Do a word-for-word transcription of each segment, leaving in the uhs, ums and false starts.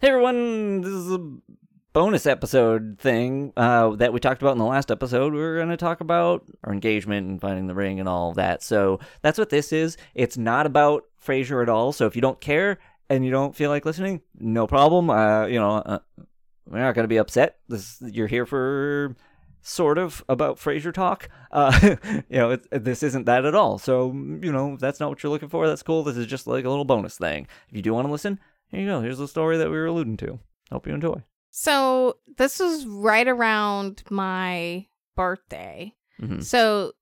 Hey everyone, this is a bonus episode thing uh, that we talked about in the last episode. We were going to talk about our engagement and finding the ring and all of that. So that's what this is. It's not about Frasier at all. So if you don't care and you don't feel like listening, no problem. Uh, you know, uh, we're not going to be upset. This you're here for sort of about Frasier talk. Uh, you know, it, this isn't that at all. So, you know, if that's not what you're looking for, that's cool. This is just like a little bonus thing. If you do want to listen, here you go. Here's the story that we were alluding to. Hope you enjoy. So this was right around my birthday. Mm-hmm. So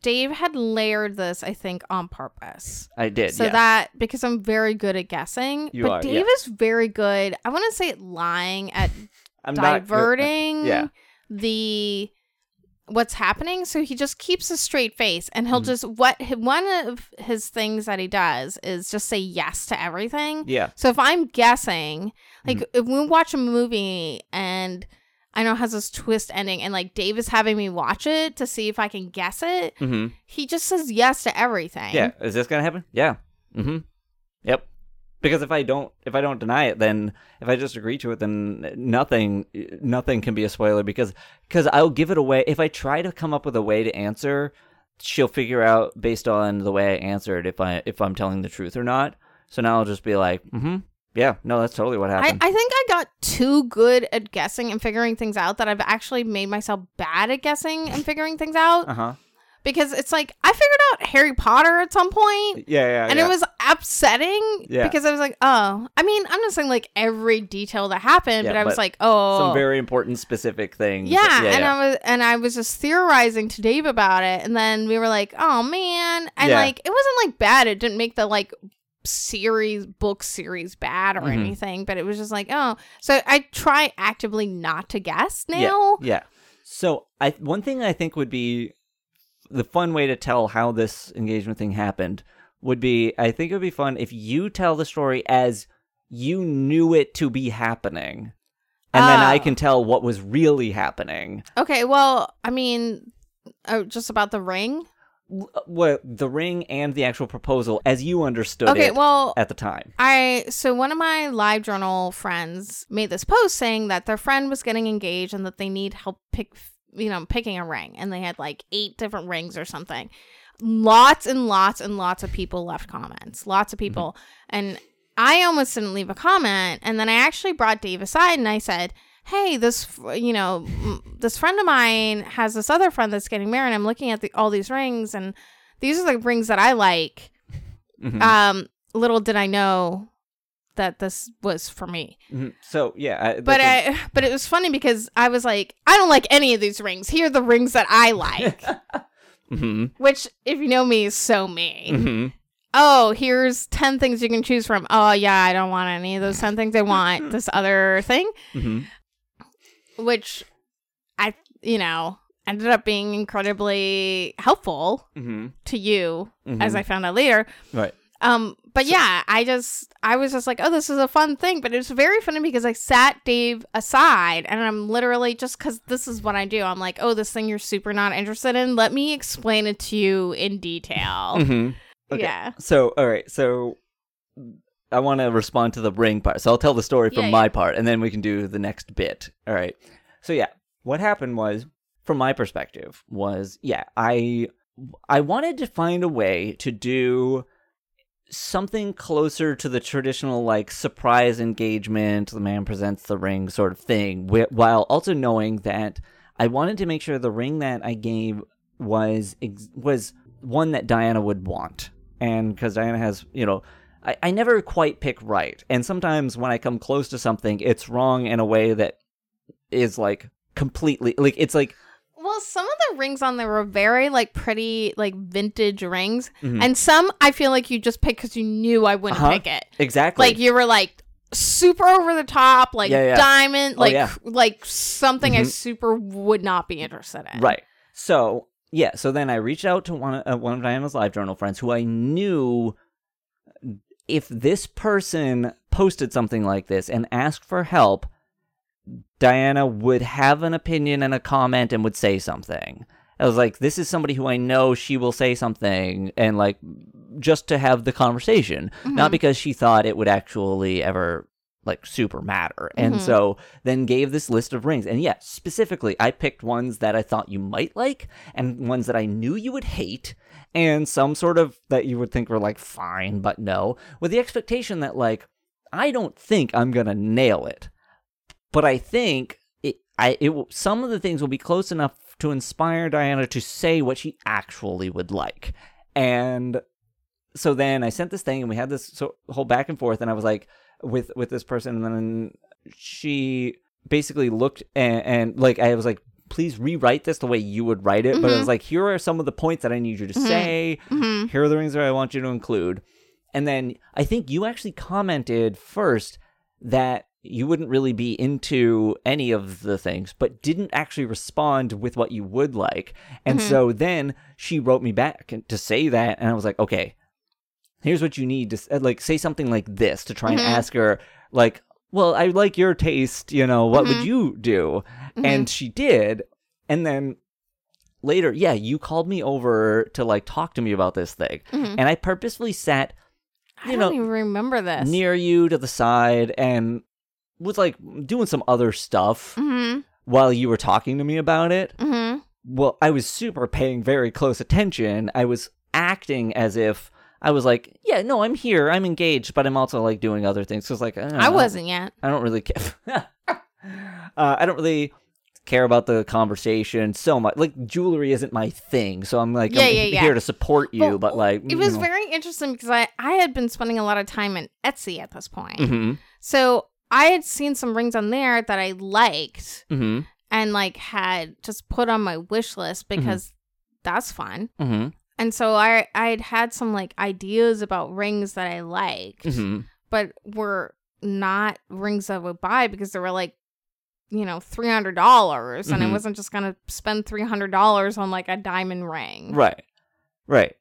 Dave had layered this, I think, on purpose. I did. So yes. that because I'm very good at guessing. You but are, Dave yeah. is very good. I want to say lying at I'm diverting not good. Yeah. the what's happening. So he just keeps a straight face, and he'll mm-hmm. just what one of his things that he does is just say yes to everything. Yeah. So if I'm guessing, like mm-hmm. if we watch a movie and I know it has this twist ending, and like Dave is having me watch it to see if I can guess it, mm-hmm. he just says yes to everything. Yeah. Is this gonna happen? Yeah. Mm-hmm. Yep. Because if I don't, if I don't deny it, then if I just agree to it, then nothing, nothing can be a spoiler because, because I'll give it away. If I try to come up with a way to answer, she'll figure out based on the way I answered if I, if I'm telling the truth or not. So now I'll just be like, mm-hmm, yeah, no, that's totally what happened. I, I think I got too good at guessing and figuring things out that I've actually made myself bad at guessing and figuring things out. Uh-huh. Because it's like, I figured out Harry Potter at some point. Yeah, yeah, And yeah. it was upsetting yeah. because I was like, oh. I mean, I'm not saying like every detail that happened, yeah, but I but was like, oh. Some very important specific things. Yeah, yeah and yeah. I was and I was just theorizing to Dave about it. And then we were like, oh, man. And yeah. like, it wasn't like bad. It didn't make the like series, book series bad or mm-hmm. anything. But it was just like, oh. So I try actively not to guess now. Yeah, yeah. So I one thing I think would be the fun way to tell how this engagement thing happened would be, I think it would be fun if you tell the story as you knew it to be happening. And oh. then I can tell what was really happening. Okay, well, I mean, oh, just about the ring? Well, the ring and the actual proposal as you understood okay, it well, at the time. I So one of my LiveJournal friends made this post saying that their friend was getting engaged and that they need help pick... you know, picking a ring, and they had like eight different rings or something. Lots and lots and lots of people left comments. Lots of people. Mm-hmm. And I almost didn't leave a comment. And then I actually brought Dave aside and I said, hey, this, you know, this friend of mine has this other friend that's getting married. I'm looking at the, all these rings, and these are the rings that I like. Mm-hmm. Um, little did I know that this was for me. Mm-hmm. So yeah, I, but I, was... but it was funny because I was like, I don't like any of these rings. Here are the rings that I like, mm-hmm. which, if you know me, is so me. Mm-hmm. Oh, here's ten things you can choose from. Oh yeah, I don't want any of those ten things. I want this other thing, mm-hmm. which I, you know, ended up being incredibly helpful mm-hmm. to you, mm-hmm. as I found out later. Right. Um, but yeah, I just, I was just like, oh, this is a fun thing, but it's very funny because I sat Dave aside and I'm literally just because this is what I do. I'm like, oh, this thing you're super not interested in. Let me explain it to you in detail. Mm-hmm. Okay. Yeah. So, all right. So I want to respond to the ring part. So I'll tell the story from yeah, my yeah. part, and then we can do the next bit. All right. So yeah, what happened was, from my perspective was, yeah, I, I wanted to find a way to do something closer to the traditional, like, surprise engagement, the man presents the ring sort of thing, wh- while also knowing that I wanted to make sure the ring that I gave was ex- was one that Diana would want. And because Diana has, you know, I-, I never quite pick right. And sometimes when I come close to something, it's wrong in a way that is, like, completely, like, it's like... Well, some of the rings on there were very, like, pretty, like, vintage rings. Mm-hmm. And some I feel like you just picked because you knew I wouldn't uh-huh. pick it. Exactly. Like, you were, like, super over the top, like, yeah, yeah. diamond, oh, like, yeah. like something mm-hmm. I super would not be interested in. Right. So, yeah. So then I reached out to one of, uh, one of Diana's LiveJournal friends who I knew if this person posted something like this and asked for help, Diana would have an opinion and a comment and would say something. I was like, this is somebody who I know she will say something, and like just to have the conversation, mm-hmm. not because she thought it would actually ever like super matter. And mm-hmm. so then gave this list of rings. And yeah, specifically, I picked ones that I thought you might like and ones that I knew you would hate and some sort of that you would think were like fine, but no, with the expectation that like, I don't think I'm going to nail it, but I think it, I, it will, some of the things will be close enough to inspire Diana to say what she actually would like. And so then I sent this thing and we had this so, whole back and forth and I was like, with with this person, and then she basically looked and, and like I was like, please rewrite this the way you would write it, mm-hmm. but I was like, here are some of the points that I need you to mm-hmm. say, mm-hmm. here are the rings that I want you to include. And then I think you actually commented first that you wouldn't really be into any of the things, but didn't actually respond with what you would like. And mm-hmm. so then she wrote me back to say that, and I was like, okay, here's what you need to, like, say something like this to try mm-hmm. and ask her, like, well, I like your taste, you know, what mm-hmm. would you do? Mm-hmm. And she did. And then later, yeah, you called me over to, like, talk to me about this thing. Mm-hmm. And I purposefully sat, you I know, don't even remember this. Near you to the side and was, like, doing some other stuff mm-hmm. while you were talking to me about it. Mm-hmm. Well, I was super paying very close attention. I was acting as if I was like, yeah, no, I'm here. I'm engaged, but I'm also like doing other things. So it's like, I, don't know, I wasn't yet. I don't really care. uh, I don't really care about the conversation so much. Like, jewelry isn't my thing. So I'm like, yeah, I'm yeah, here yeah. to support you. Well, but like, it was you know. very interesting because I, I had been spending a lot of time in Etsy at this point. Mm-hmm. So I had seen some rings on there that I liked mm-hmm. and like had just put on my wish list because mm-hmm. that's fun. Mm-hmm. And so I I'd had some like ideas about rings that I liked, mm-hmm. but were not rings that I would buy because they were like, you know, three hundred dollars, mm-hmm. and I wasn't just gonna spend three hundred dollars on like a diamond ring. Right, right.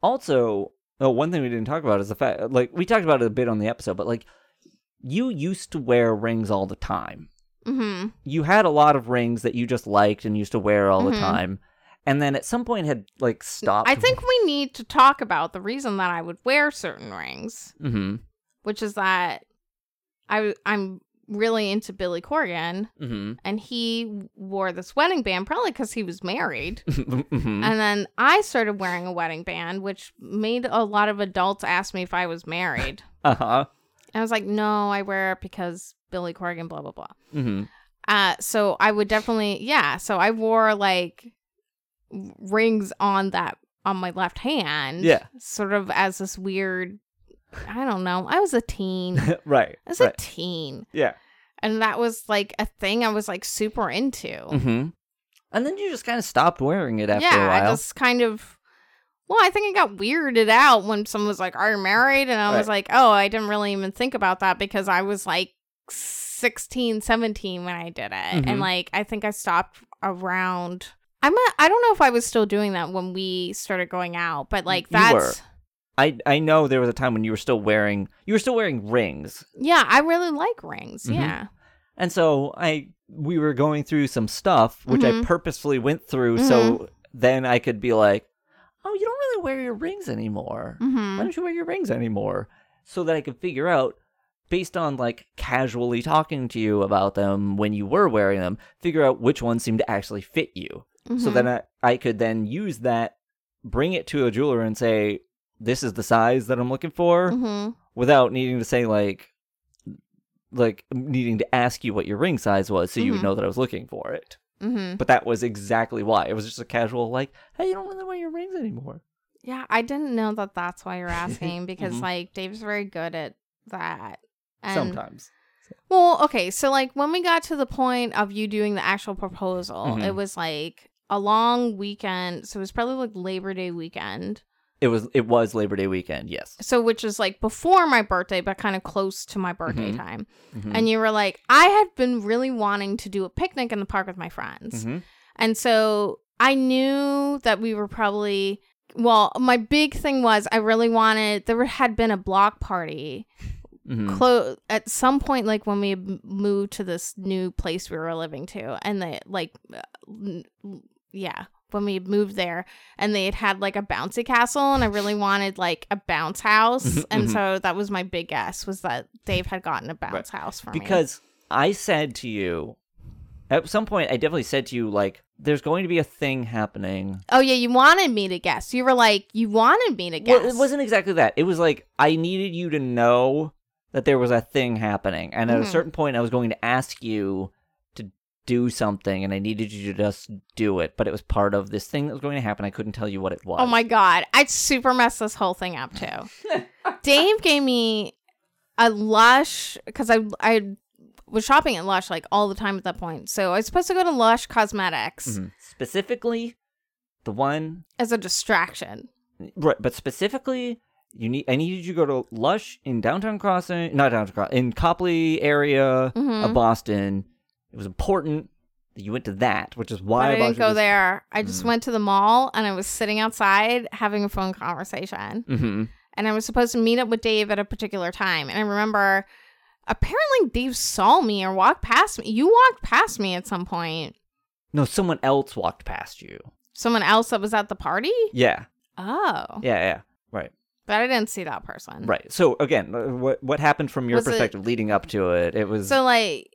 Also, oh, one thing we didn't talk about is the fact, like, we talked about it a bit on the episode, but like, you used to wear rings all the time. Mm-hmm. You had a lot of rings that you just liked and used to wear all mm-hmm. the time. And then at some point had, like, stopped. I think we need to talk about the reason that I would wear certain rings, mm-hmm. which is that I, I'm really into Billy Corgan, mm-hmm. and he wore this wedding band probably because he was married. mm-hmm. And then I started wearing a wedding band, which made a lot of adults ask me if I was married. uh-huh. And I was like, no, I wear it because Billy Corgan, blah, blah, blah. Mm-hmm. Uh, so I would definitely, yeah, so I wore, like, rings on that on my left hand, yeah, sort of as this weird, I don't know, I was a teen. right I was right. a teen yeah and that was like a thing I was like super into, mm-hmm. and then you just kind of stopped wearing it after yeah, a while. I just kind of, well, I think I got weirded out when someone was like, are you married? And I right. was like, oh, I didn't really even think about that because I was like sixteen, seventeen when I did it, mm-hmm. and like I think I stopped around, I'm a, I don't know if I was still doing that when we started going out, but like that's. You were. I I know there was a time when you were still wearing you were still wearing rings. Yeah, I really like rings. Mm-hmm. Yeah, and so I we were going through some stuff which mm-hmm. I purposefully went through mm-hmm. so then I could be like, oh, you don't really wear your rings anymore. Mm-hmm. Why don't you wear your rings anymore? So that I could figure out, based on like casually talking to you about them when you were wearing them, figure out which ones seemed to actually fit you. Mm-hmm. So then I, I could then use that, bring it to a jeweler and say, this is the size that I'm looking for, mm-hmm. without needing to say like, like needing to ask you what your ring size was so mm-hmm. you would know that I was looking for it. Mm-hmm. But that was exactly why. It was just a casual like, hey, you don't really wear your rings anymore. Yeah, I didn't know that that's why you're asking because mm-hmm. like Dave's very good at that. And sometimes. Well, okay. So like when we got to the point of you doing the actual proposal, mm-hmm. it was like a long weekend, so it was probably like Labor Day weekend. It was it was Labor Day weekend, yes. So which is like before my birthday, but kind of close to my birthday mm-hmm. time. Mm-hmm. And you were like, I had been really wanting to do a picnic in the park with my friends. Mm-hmm. And so I knew that we were probably, well, my big thing was I really wanted, there had been a block party mm-hmm. close at some point, like when we moved to this new place we were living to, and they like, yeah, when we moved there, and they had had like a bouncy castle, and I really wanted like a bounce house. And so that was my big guess, was that Dave had gotten a bounce right. house for because me. Because I said to you, at some point, I definitely said to you, like, there's going to be a thing happening. Oh, yeah. You wanted me to guess. You were like, you wanted me to guess. Well, it wasn't exactly that. It was like, I needed you to know that there was a thing happening. And at mm-hmm. a certain point, I was going to ask you to do something, and I needed you to just do it. But it was part of this thing that was going to happen. I couldn't tell you what it was. Oh, my God. I super messed this whole thing up, too. Dave gave me a Lush, because I... I was shopping at Lush like all the time at that point. So I was supposed to go to Lush Cosmetics. Mm-hmm. Specifically, the one... as a distraction. Right, but specifically, you need I needed you to go to Lush in downtown Crossing... Not downtown Crossing. In Copley area mm-hmm. of Boston. It was important that you went to that, which is why... But I didn't go was... there. I just mm-hmm. went to the mall, and I was sitting outside having a phone conversation. Mm-hmm. And I was supposed to meet up with Dave at a particular time. And I remember... apparently Dave saw me or walked past me. You walked past me at some point. No, someone else walked past you. Someone else that was at the party? Yeah. Oh. Yeah, yeah, right. But I didn't see that person. Right. So, again, what what happened from your was perspective it, leading up to it? It was... So, like,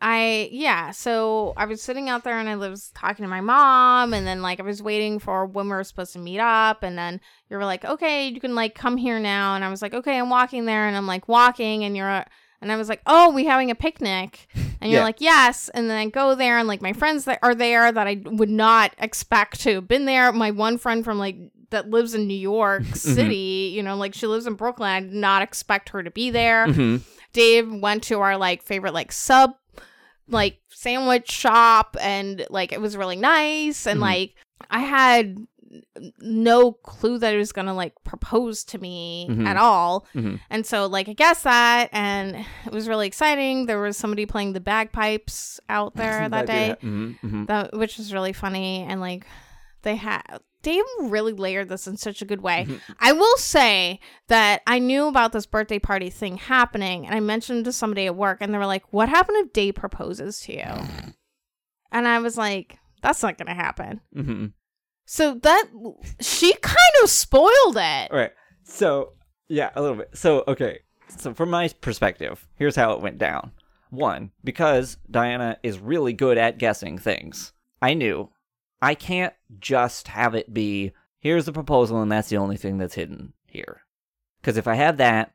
I... Yeah, so I was sitting out there and I was talking to my mom, and then, like, I was waiting for when we were supposed to meet up, and then you were like, okay, you can, like, come here now. And I was like, okay, I'm walking there, and I'm, like, walking, and you're... And I was like, oh, we having a picnic? And you're yeah. like, yes. And then I go there, and like my friends that are there that I would not expect to have been there. My one friend from like that lives in New York City, mm-hmm. you know, like she lives in Brooklyn. I did not expect her to be there. Mm-hmm. Dave went to our like favorite like sub like sandwich shop, and like it was really nice. And mm-hmm. like I had no clue that it was gonna like propose to me mm-hmm. at all mm-hmm. and so like I guessed that, and it was really exciting. There was somebody playing the bagpipes out there that, that day mm-hmm. Mm-hmm. That, which was really funny, and like they had Dave really layered this in such a good way. Mm-hmm. I will say that I knew about this birthday party thing happening, and I mentioned to somebody at work, and they were like, what happened if Dave proposes to you? And I was like, that's not gonna happen. Mm-hmm. So that, she kind of spoiled it. Right. So, yeah, a little bit. So, okay. So from my perspective, here's how it went down. One, because Diana is really good at guessing things, I knew I can't just have it be, here's the proposal and that's the only thing that's hidden here. Because if I have that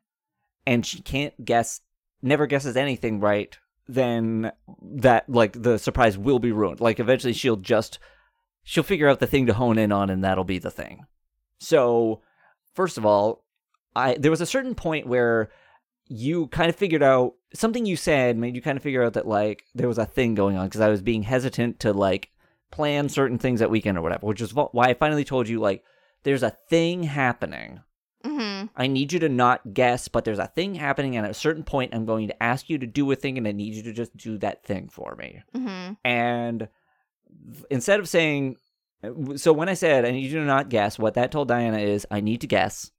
and she can't guess, never guesses anything right, then that, like, the surprise will be ruined. Like, eventually she'll just... she'll figure out the thing to hone in on, and that'll be the thing. So, first of all, I there was a certain point where you kind of figured out... something you said made you kind of figure out that, like, there was a thing going on, because I was being hesitant to, like, plan certain things that weekend or whatever, which is why I finally told you, like, there's a thing happening. Mm-hmm. I need you to not guess, but there's a thing happening, and at a certain point, I'm going to ask you to do a thing, and I need you to just do that thing for me. Mm-hmm. And... instead of saying, so when I said, I need you to not guess, what that told Diana is, I need to guess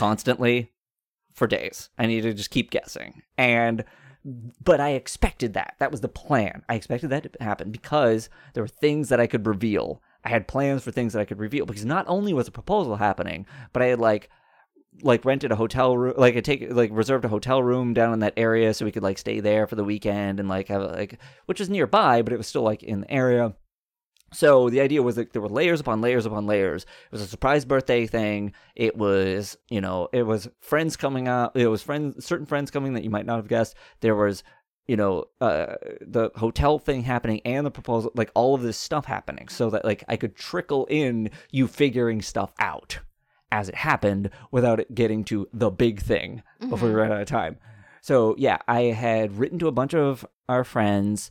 constantly for days. I need to just keep guessing. And, but I expected that. That was the plan. I expected that to happen because there were things that I could reveal. I had plans for things that I could reveal, because not only was a proposal happening, but I had like, like rented a hotel room, like I take like reserved a hotel room down in that area so we could like stay there for the weekend and like have like, which is nearby, but it was still like in the area. So the idea was that there were layers upon layers upon layers. It was a surprise birthday thing. It was, you know, it was friends coming out. It was friends, certain friends coming that you might not have guessed. There was, you know, uh, the hotel thing happening and the proposal, like all of this stuff happening so that like I could trickle in you figuring stuff out as it happened without it getting to the big thing mm-hmm. before we ran out of time. So yeah, I had written to a bunch of our friends.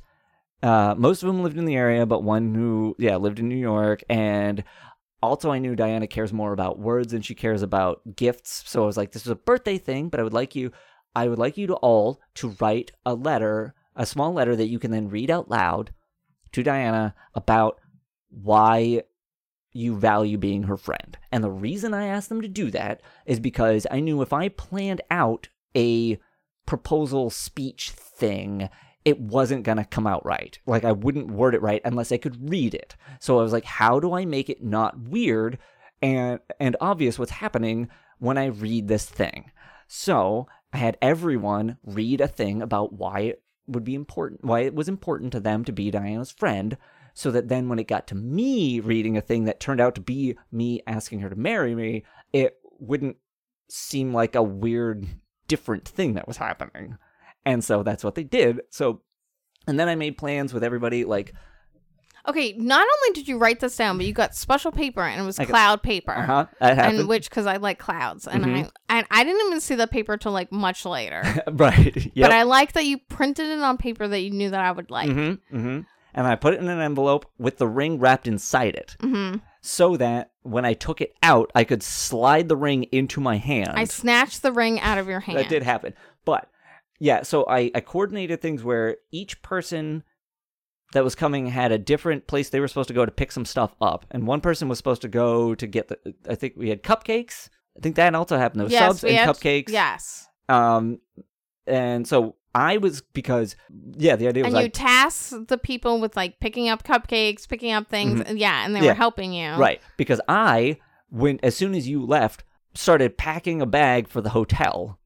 Uh, most of them lived in the area, but one who, yeah, lived in New York. And also I knew Diana cares more about words than she cares about gifts. So I was like, this is a birthday thing, but I would like you, I would like you to all to write a letter, a small letter that you can then read out loud to Diana about why you value being her friend. And the reason I asked them to do that is because I knew if I planned out a proposal speech thing, it wasn't going to come out right. Like, I wouldn't word it right unless I could read it. So I was like, how do I make it not weird and and obvious what's happening when I read this thing? So I had everyone read a thing about why it would be important, why it was important to them to be Diana's friend, so that then when it got to me reading a thing that turned out to be me asking her to marry me, it wouldn't seem like a weird, different thing that was happening. And so that's what they did. So, and then I made plans with everybody, like... Okay, not only did you write this down, but you got special paper, and it was I cloud got, paper. Uh-huh, that happened. And which, because I like clouds, and mm-hmm. I and I didn't even see the paper till like much later. Right. Yep. But I like that you printed it on paper that you knew that I would like. Mm-hmm, mm-hmm. And I put it in an envelope with the ring wrapped inside it, mm-hmm. so that when I took it out, I could slide the ring into my hand. I snatched the ring out of your hand. That did happen, but. Yeah, so I, I coordinated things where each person that was coming had a different place they were supposed to go to pick some stuff up. And one person was supposed to go to get the, I think we had cupcakes. I think that also happened. There was yes, subs and had, cupcakes. Yes. Um, and so I was, because, yeah, the idea was, and like, you tasked the people with, like, picking up cupcakes, picking up things. Mm-hmm. Yeah, and they yeah. were helping you. Right, because I, when as soon as you left, started packing a bag for the hotel.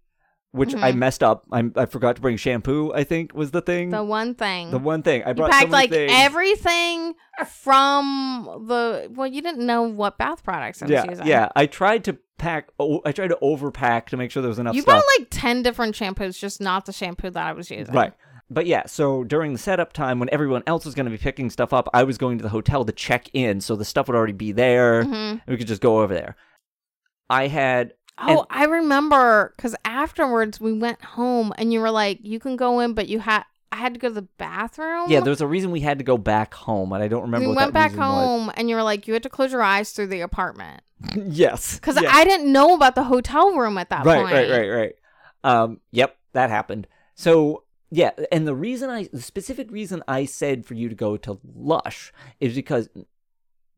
Which mm-hmm. I messed up. I, I forgot to bring shampoo, I think, was the thing. The one thing. The one thing. I brought you packed, so many like, things. Everything from the... Well, you didn't know what bath products I was yeah, using. Yeah, I tried to pack... Oh, I tried to overpack to make sure there was enough you stuff. You brought like ten different shampoos, just not the shampoo that I was using. Right. But yeah, so during the setup time, when everyone else was going to be picking stuff up, I was going to the hotel to check in, so the stuff would already be there. Mm-hmm. And we could just go over there. I had... Oh, and I remember, because afterwards we went home and you were like, you can go in, but you had I had to go to the bathroom. Yeah, there was a reason we had to go back home, and I don't remember we what that reason was. We went back home and you were like, you had to close your eyes through the apartment. Yes. Because yes. I didn't know about the hotel room at that right, point. Right, right, right, right. Um, yep, that happened. So, yeah, and the reason I, the specific reason I said for you to go to Lush is because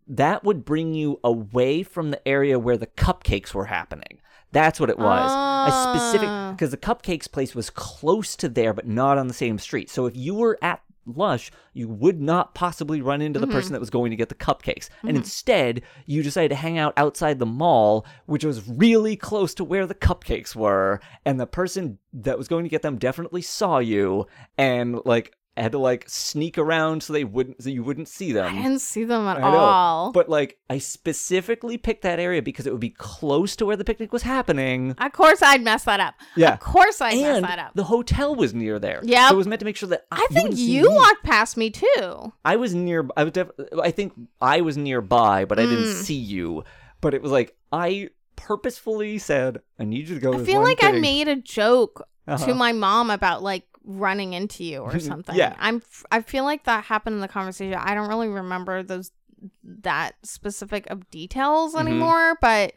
that would bring you away from the area where the cupcakes were happening. That's what it was. Ah. A specific, because the cupcakes place was close to there, but not on the same street. So if you were at Lush, you would not possibly run into the mm-hmm. person that was going to get the cupcakes. Mm-hmm. And instead, you decided to hang out outside the mall, which was really close to where the cupcakes were. And the person that was going to get them definitely saw you and, like, I had to, like, sneak around so they wouldn't, so you wouldn't see them. I didn't see them at I know. all. But, like, I specifically picked that area because it would be close to where the picnic was happening. Of course I'd mess that up. Yeah. Of course I'd and mess that up. The hotel was near there. Yeah. So it was meant to make sure that I, I think you, you walked past me, too. I was near, I was def- I think I was nearby, but I mm. didn't see you. But it was like, I purposefully said, I need you to go to this one thing. I feel like I made a joke uh-huh. to my mom about, like, running into you or something. Yeah. I'm I feel like that happened in the conversation. I don't really remember those that specific of details mm-hmm. anymore, but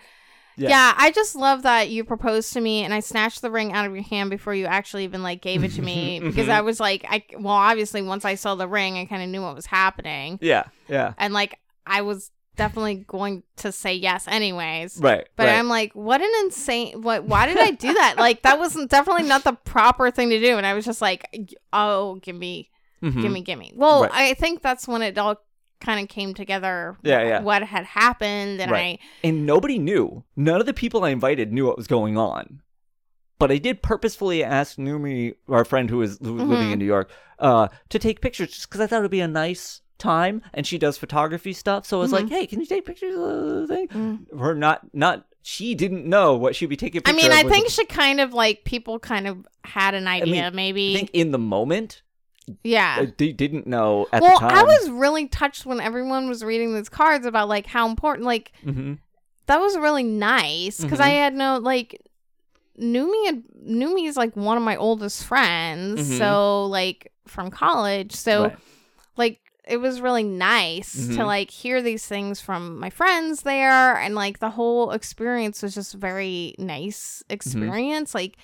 yeah. yeah, I just love that you proposed to me and I snatched the ring out of your hand before you actually even like gave it to me because I was like I well obviously once I saw the ring I kind of knew what was happening. Yeah. Yeah. And like I was definitely going to say yes anyways. Right. But right. I'm like, what an insane, what, why did I do that? Like, that wasn't definitely not the proper thing to do. And I was just like, oh, give me, mm-hmm. give me, give me. Well, right. I think that's when it all kind of came together. Yeah, yeah. What had happened. And right. I. And nobody knew. None of the people I invited knew what was going on. But I did purposefully ask Numi, our friend who is who mm-hmm. living in New York, uh, to take pictures just because I thought it would be a nice time, and she does photography stuff, so I was mm-hmm. like, hey, can you take pictures of the thing? Mm. Her not not she didn't know what she'd be taking pictures of. I mean, I think a... she kind of like people kind of had an idea, I mean, maybe I think in the moment. Yeah. They didn't know at well, the time. Well, I was really touched when everyone was reading these cards about like how important like mm-hmm. that was really nice because mm-hmm. I had no like Numi had, Numi is like one of my oldest friends, mm-hmm. so like from college. So right. like it was really nice mm-hmm. to like hear these things from my friends there, and like the whole experience was just a very nice experience. Mm-hmm. Like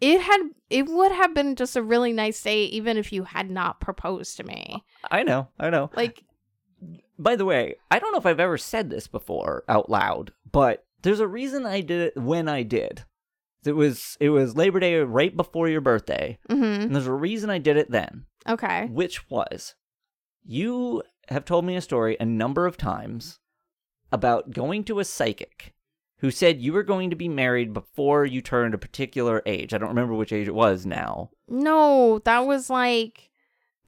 it had, it would have been just a really nice day even if you had not proposed to me. I know, I know. Like, by the way, I don't know if I've ever said this before out loud, but there's a reason I did it when I did. It was it was Labor Day right before your birthday, mm-hmm. and there's a reason I did it then. Okay. Which was, you have told me a story a number of times about going to a psychic who said you were going to be married before you turned a particular age. I don't remember which age it was now. No, that was like,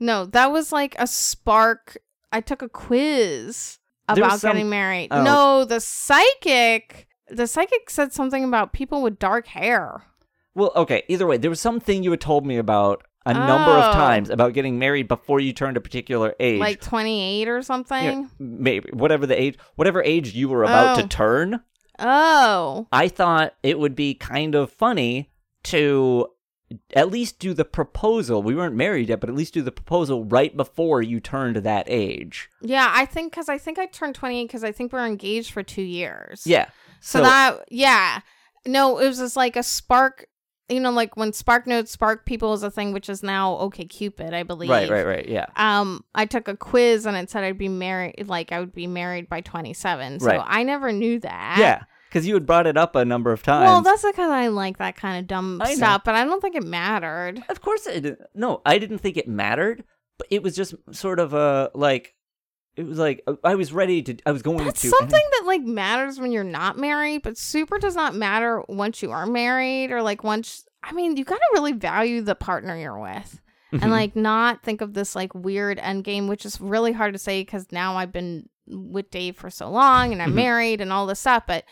no, that was like a spark. I took a quiz about some... getting married. Oh. No, the psychic, the psychic said something about people with dark hair. Well, okay, either way, there was something you had told me about a oh. number of times about getting married before you turned a particular age. Like twenty-eight or something? Yeah, maybe. Whatever the age, whatever age you were about oh. to turn. Oh. I thought it would be kind of funny to at least do the proposal. We weren't married yet, but at least do the proposal right before you turned that age. Yeah, I think, because I think I turned twenty-eight because I think we were engaged for two years. Yeah. So, so that, yeah. No, it was just like a spark. You know, like when SparkNotes, Spark People is a thing, which is now OkCupid, I believe. Right, right, right, yeah. Um, I took a quiz and it said I'd be married, like I would be married by twenty-seven. So right. I never knew that. Yeah, because you had brought it up a number of times. Well, that's because I like that kind of dumb I stuff, know. But I don't think it mattered. Of course it didn't. No, I didn't think it mattered, but it was just sort of a, like... It was like, I was ready to, I was going That's to. That's something that, like, matters when you're not married, but super does not matter once you are married or, like, once, I mean, you got to really value the partner you're with mm-hmm. and, like, not think of this, like, weird end game, which is really hard to say because now I've been with Dave for so long and I'm mm-hmm. married and all this stuff, but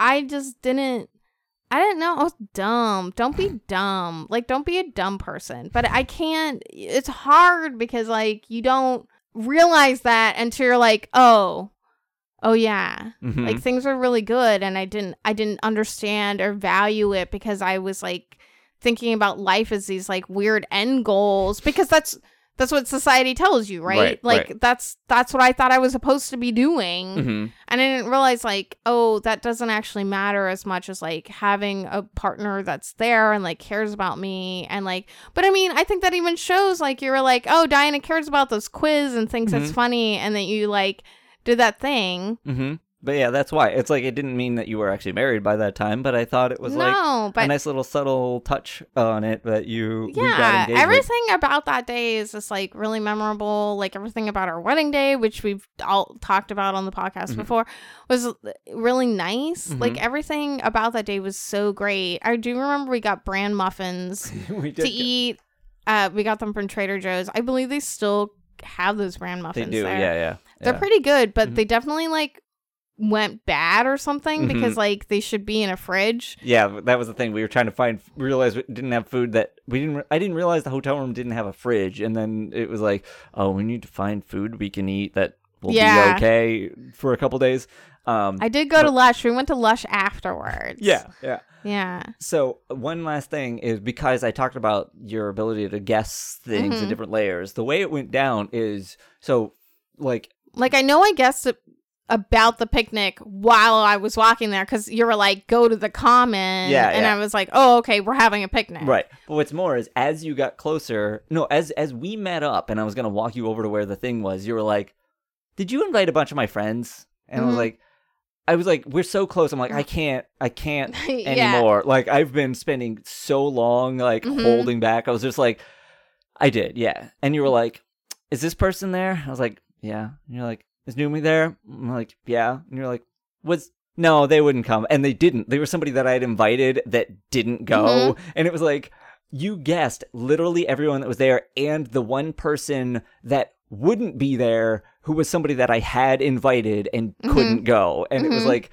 I just didn't, I didn't know. I was dumb. Don't be dumb. Like, don't be a dumb person. But I can't, it's hard because, like, you don't realize that until you're like, oh, oh yeah, mm-hmm. like things were really good, and I didn't, I didn't understand or value it because I was like thinking about life as these like weird end goals because that's that's what society tells you, right? right like right. that's that's what I thought I was supposed to be doing, mm-hmm. and I didn't realize like, oh, that doesn't actually matter as much as like having a partner that's there and like cares about me and like. But I mean, I think that even shows like you were like, oh, Diana cares about this quiz and thinks mm-hmm. it's funny, and that you like did that thing. Mm-hmm. But yeah, that's why it's like it didn't mean that you were actually married by that time, but I thought it was like no, but... a nice little subtle touch on it that you yeah we got engaged everything with. About that day is just like really memorable. Like everything about our wedding day, which we've all talked about on the podcast mm-hmm. before, was really nice. Mm-hmm. Like everything about that day was so great. I do remember we got bran muffins we did to get... eat. Uh, we got them from Trader Joe's. I believe they still have those bran muffins. They do, there. yeah, yeah. They're yeah. pretty good, but mm-hmm. they definitely like. went bad or something because mm-hmm. like they should be in a fridge. Yeah, that was the thing we were trying to find. Realized we didn't have food that we didn't. Re- I didn't realize the hotel room didn't have a fridge, and then it was like, oh, we need to find food we can eat that will yeah. be okay for a couple days. Um, I did go but- to Lush. We went to Lush afterwards. yeah, yeah, yeah. So one last thing is because I talked about your ability to guess things mm-hmm. in different layers. The way it went down is so like like I know I guessed it. About the picnic while I was walking there because you were like, go to the common. Yeah, and yeah. I was like, oh, okay, we're having a picnic. Right. But what's more is as you got closer, no, as as we met up and I was going to walk you over to where the thing was, you were like, did you invite a bunch of my friends? And mm-hmm. I was like, I was like, we're so close. I'm like, I can't, I can't anymore. yeah. Like I've been spending so long like mm-hmm. holding back. I was just like, I did. Yeah. And you were like, is this person there? I was like, yeah. And you're like, is Numi there? I'm like, yeah. And you're like, was no, they wouldn't come. And they didn't. They were somebody that I had invited that didn't go. Mm-hmm. And it was like, you guessed literally everyone that was there and the one person that wouldn't be there who was somebody that I had invited and mm-hmm. couldn't go. And mm-hmm. it was like,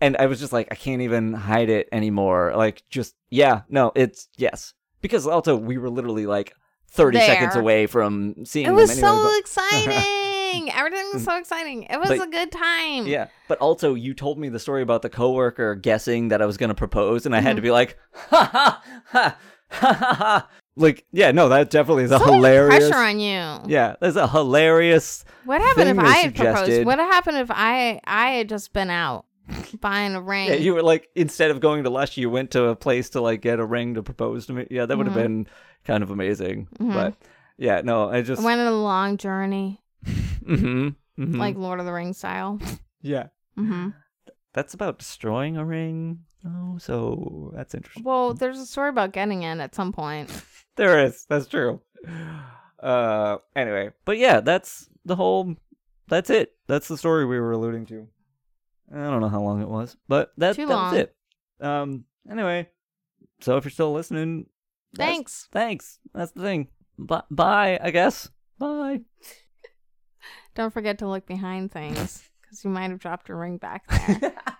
and I was just like, I can't even hide it anymore. Like, just, yeah, no, it's, yes. Because also we were literally like thirty there. seconds away from seeing it them. It was anyway, so but- exciting. Everything was so exciting. It was but, a good time. Yeah. But also, you told me the story about the coworker guessing that I was going to propose, and I mm-hmm. had to be like, ha ha ha ha ha ha. Like, yeah, no, that definitely is so a hilarious pressure on you. Yeah, that's a hilarious. What happened if I had suggested. proposed? What happened if I I had just been out buying a ring? Yeah, you were like, instead of going to Lush, you went to a place to like get a ring to propose to me. Yeah, that would have mm-hmm. been kind of amazing. Mm-hmm. But yeah, no, I just I went on a long journey. Mm-hmm. Mm-hmm. Like Lord of the Rings style. Yeah. Mm-hmm. That's about destroying a ring. Oh, so that's interesting. Well, there's a story about getting in at some point. There is. That's true. Uh, anyway, but yeah, that's the whole. That's it. That's the story we were alluding to. I don't know how long it was, but that, that was it. Um. Anyway, so if you're still listening, thanks. That's, thanks. That's the thing. B- bye. I guess. Bye. Don't forget to look behind things because you might have dropped a ring back there.